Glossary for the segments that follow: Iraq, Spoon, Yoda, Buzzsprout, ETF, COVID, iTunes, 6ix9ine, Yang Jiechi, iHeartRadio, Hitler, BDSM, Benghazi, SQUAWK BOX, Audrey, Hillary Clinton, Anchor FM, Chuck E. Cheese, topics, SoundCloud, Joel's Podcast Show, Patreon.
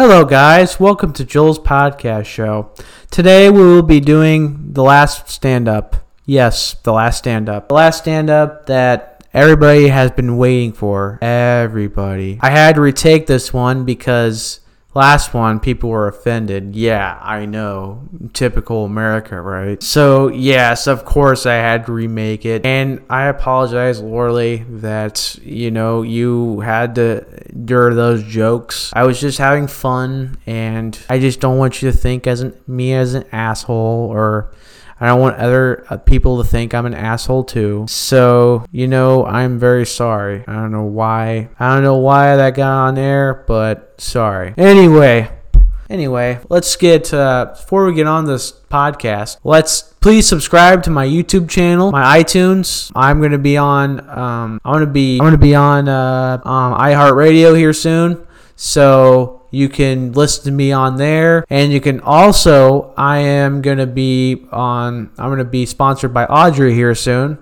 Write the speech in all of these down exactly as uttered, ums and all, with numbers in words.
Hello guys, welcome to Joel's Podcast Show. Today we will be doing the last stand-up. Yes, the last stand-up. The last stand-up that everybody has been waiting for. Everybody. I had to retake this one because last one people were offended. Yeah, I know. Typical America, right? So yes, of course I had to remake it. And I apologize, Lorelei, that, you know, you had to endure those jokes. I was just having fun, and I just don't want you to think as an, me as an asshole, or I don't want other people to think I'm an asshole too. So, you know, I'm very sorry. I don't know why. I don't know why that got on air, but sorry. Anyway, anyway, let's get, uh, before we get on this podcast, let's please subscribe to my YouTube channel, my iTunes. I'm going to be on, um, I'm going to be, I'm going to be on, uh, um, iHeartRadio here soon. So you can listen to me on there, and you can also, I am going to be on, I'm going to be sponsored by Audrey here soon,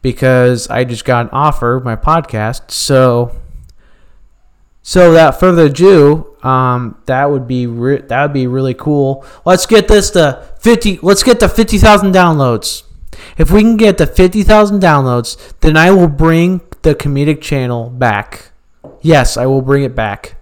because I just got an offer of my podcast, so, so without further ado, um, that would be, re- that would be really cool. Let's get this to fifty, let's get to fifty thousand downloads. If we can get to fifty thousand downloads, then I will bring the comedic channel back. Yes, I will bring it back.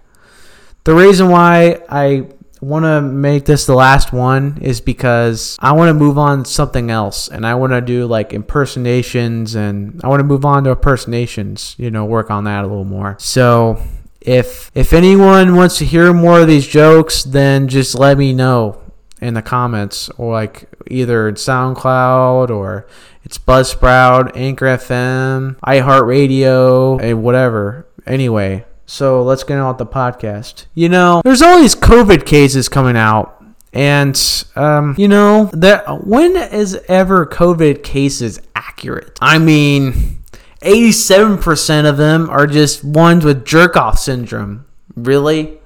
The reason why I want to make this the last one is because I want to move on to something else, and I want to do like impersonations, and I want to move on to impersonations, you know, work on that a little more. So if if anyone wants to hear more of these jokes, then just let me know in the comments, or like either in SoundCloud, or it's Buzzsprout, Anchor F M, iHeartRadio, and whatever. Anyway. So let's get on with the podcast. You know, there's all these COVID cases coming out. And, um, you know, that when is ever COVID cases accurate? I mean, eighty-seven percent of them are just ones with jerk-off syndrome. Really?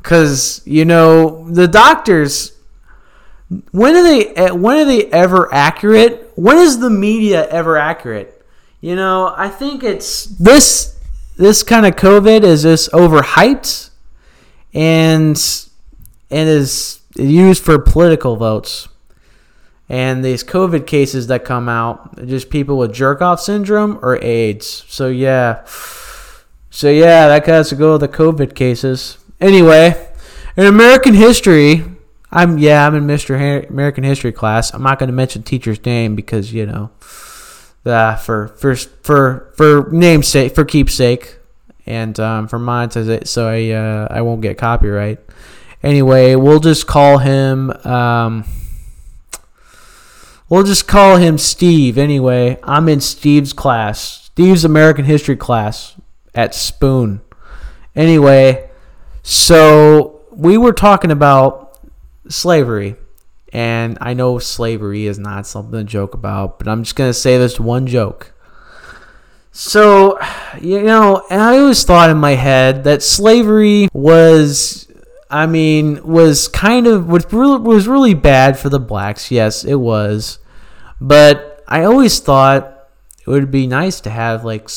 Because, you know, the doctors, when are they, when are they ever accurate? When is the media ever accurate? You know, I think it's this... This kind of COVID is just overhyped, and and is used for political votes. And these COVID cases that come out are just people with jerk-off syndrome or AIDS. So yeah, so yeah, that has to go with the COVID cases. Anyway, in American history, I'm yeah, I'm in Mister American history class. I'm not going to mention teacher's name because, you know. Uh, for for for for namesake, for keepsake, and um, for monetization, so I uh, I won't get copyright. Anyway, we'll just call him um, we'll just call him Steve. Anyway, I'm in Steve's class, Steve's American history class at Spoon. Anyway, so we were talking about slavery. And I know slavery is not something to joke about, but I'm just going to say this one joke. So, you know, and I always thought in my head that slavery was, I mean, was kind of, was really, was really bad for the blacks. Yes, it was. But I always thought it would be nice to have, like,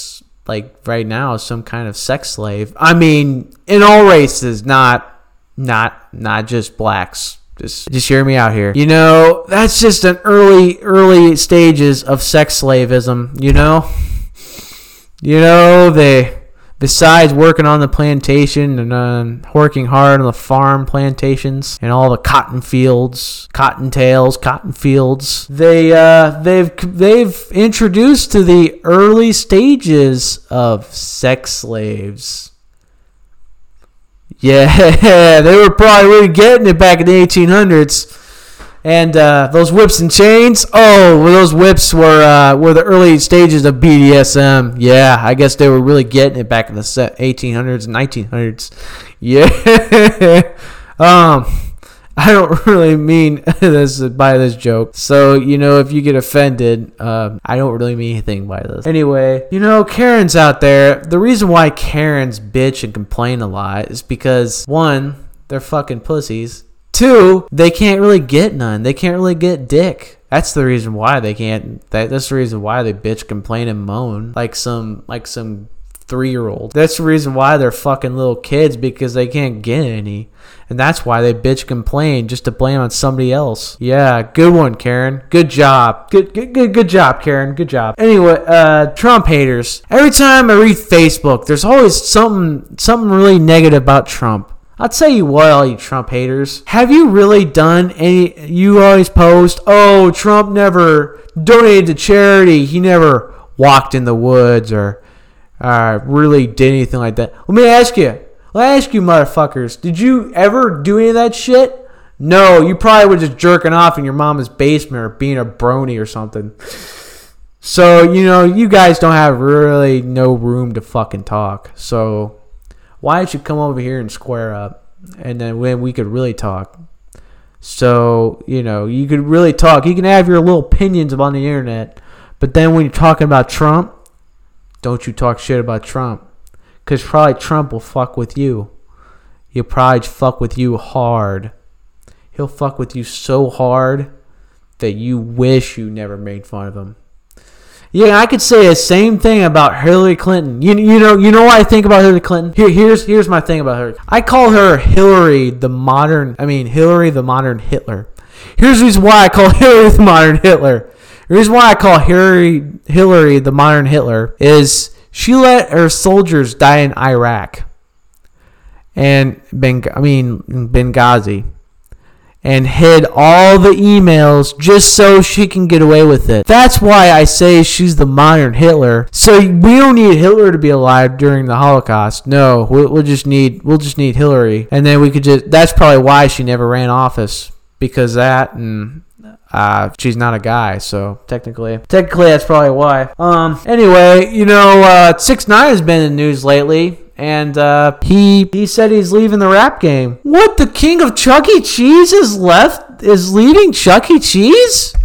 like right now, some kind of sex slave. I mean, in all races, not, not, not just blacks. Just, just hear me out here. You know, that's just an early, early stages of sex slavism, you know? You know, they, besides working on the plantation and uh, working hard on the farm plantations and all the cotton fields, cottontails, cotton fields, they, uh, they've, they've introduced to the early stages of sex slaves. Yeah, they were probably really getting it back in the eighteen hundreds. And uh, those whips and chains, oh, well, those whips were uh, were the early stages of B D S M. Yeah, I guess they were really getting it back in the eighteen hundreds and nineteen hundreds. Yeah. um, I don't really mean this by this joke. So, you know, if you get offended, um, I don't really mean anything by this. Anyway, you know, Karen's out there. The reason why Karen's bitch and complain a lot is because, one, they're fucking pussies. Two, they can't really get none. They can't really get dick. That's the reason why they can't. That, that's the reason why they bitch, complain, and moan like some like some three-year-old. That's the reason why they're fucking little kids, because they can't get any. And that's why they bitch complain, just to blame on somebody else. Yeah, good one, Karen. Good job. Good good, good, good job, Karen. Good job. Anyway, uh, Trump haters. Every time I read Facebook, there's always something something really negative about Trump. I'll tell you what, all you Trump haters. Have you really done any... You always post, oh, Trump never donated to charity. He never walked in the woods or uh, really did anything like that. Let me ask you. I ask you motherfuckers, did you ever do any of that shit? No, you probably were just jerking off in your mama's basement or being a brony or something. So, you know, you guys don't have really no room to fucking talk. So, why don't you come over here and square up? And then when we could really talk. So, you know, you could really talk. You can have your little opinions on the internet. But then when you're talking about Trump, don't you talk shit about Trump. Because probably Trump will fuck with you. He'll probably fuck with you hard. He'll fuck with you so hard that you wish you never made fun of him. Yeah, I could say the same thing about Hillary Clinton. You, you know you know what I think about Hillary Clinton? Here, here's here's my thing about her. I call her Hillary the modern, I mean, Hillary the modern Hitler. Here's the reason why I call Hillary the modern Hitler. The reason why I call Hillary, Hillary the modern Hitler is... she let her soldiers die in Iraq and Beng- I mean Benghazi and hid all the emails just so she can get away with it. That's why I say she's the modern Hitler. So we don't need Hitler to be alive during the Holocaust. No, we'll, we'll just need we'll just need Hillary, and then we could just. That's probably why she never ran office, because that and. Uh, she's not a guy, so technically, technically that's probably why. Um, anyway, you know, uh, six nine has been in the news lately, and uh, he he said he's leaving the rap game. What? The king of Chuck E. Cheese is left is leaving Chuck E. Cheese?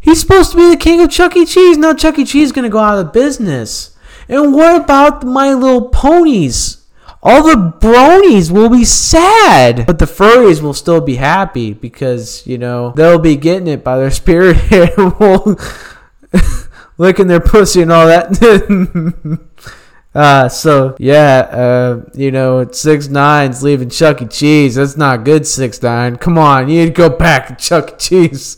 He's supposed to be the king of Chuck E. Cheese. Now Chuck E. Cheese is gonna go out of business. And what about My Little Ponies? All the bronies will be sad, but the furries will still be happy because, you know, they'll be getting it by their spirit animal, licking their pussy and all that. uh, so, yeah, uh, you know, 6ix9ine's leaving Chuck E. Cheese. That's not good, 6ix9ine. Come on, you need to go back to Chuck E. Cheese.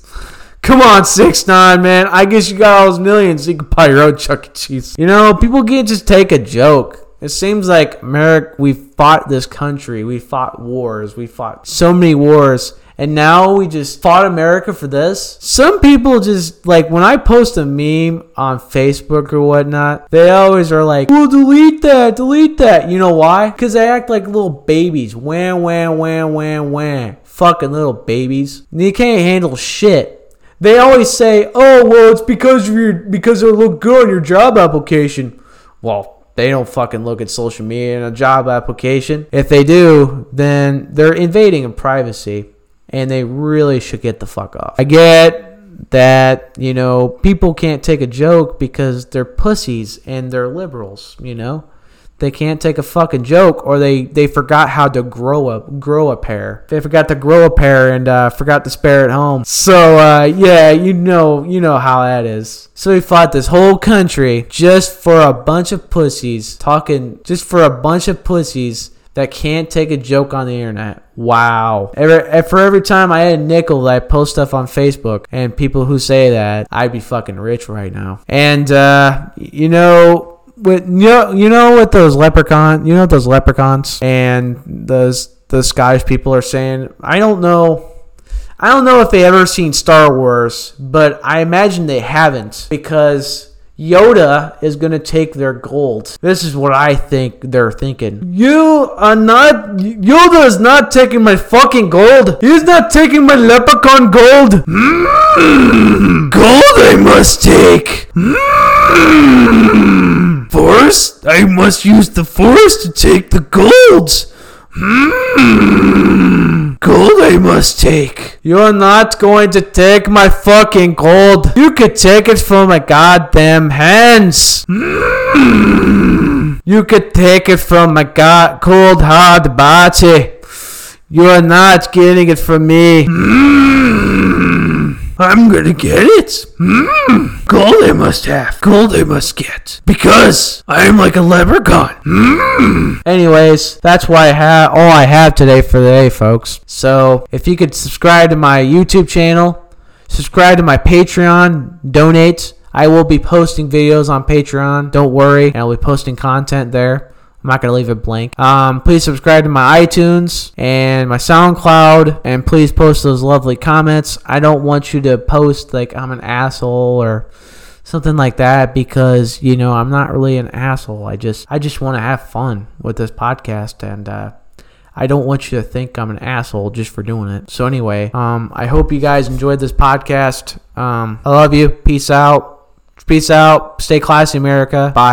Come on, 6ix9ine, man. I guess you got all those millions. You can buy your own Chuck E. Cheese. You know, people can't just take a joke. It seems like America, we fought this country, we fought wars, we fought so many wars, and now we just fought America for this? Some people just, like, when I post a meme on Facebook or whatnot, they always are like, well, delete that, delete that. You know why? Because they act like little babies. Wham, wham, wham, wham, wham. Fucking little babies. They can't handle shit. They always say, oh, well, it's because of your, because it'll look good on your job application. Well, they don't fucking look at social media in a job application. If they do, then they're invading in privacy, and they really should get the fuck off. I get that, you know, people can't take a joke because they're pussies and they're liberals, you know? They can't take a fucking joke, or they, they forgot how to grow a, grow a pair. They forgot to grow a pair and uh, forgot to spare at home. So, uh, yeah, you know you know how that is. So we fought this whole country just for a bunch of pussies talking, just for a bunch of pussies that can't take a joke on the internet. Wow. Every, for every time I had a nickel that I post stuff on Facebook and people who say that, I'd be fucking rich right now. And, uh, you know... With, you know, you know what those leprechaun, you know what those leprechauns and those those Scottish people are saying. I don't know, I don't know if they ever seen Star Wars, but I imagine they haven't, because Yoda is gonna take their gold. This is what I think they're thinking. You are not. Yoda is not taking my fucking gold. He's not taking my leprechaun gold. Mm, gold I must take. Mm. Force? I must use the force to take the gold. Mm. Gold I must take. You're not going to take my fucking gold. You could take it from my goddamn hands. Mm. You could take it from my god cold hard body. You're not getting it from me. Mm. I'm gonna get it. Mmm. Gold I must have. Gold I must get. Because I am like a leprechaun. Mmm. Anyways, that's why I have all I have today for the day, folks. So if you could subscribe to my YouTube channel, subscribe to my Patreon, donate. I will be posting videos on Patreon. Don't worry. And I'll be posting content there. I'm not going to leave it blank. Um, please subscribe to my iTunes and my SoundCloud. And please post those lovely comments. I don't want you to post like I'm an asshole or something like that. Because, you know, I'm not really an asshole. I just I just want to have fun with this podcast. And uh, I don't want you to think I'm an asshole just for doing it. So anyway, um, I hope you guys enjoyed this podcast. Um, I love you. Peace out. Peace out. Stay classy, America. Bye.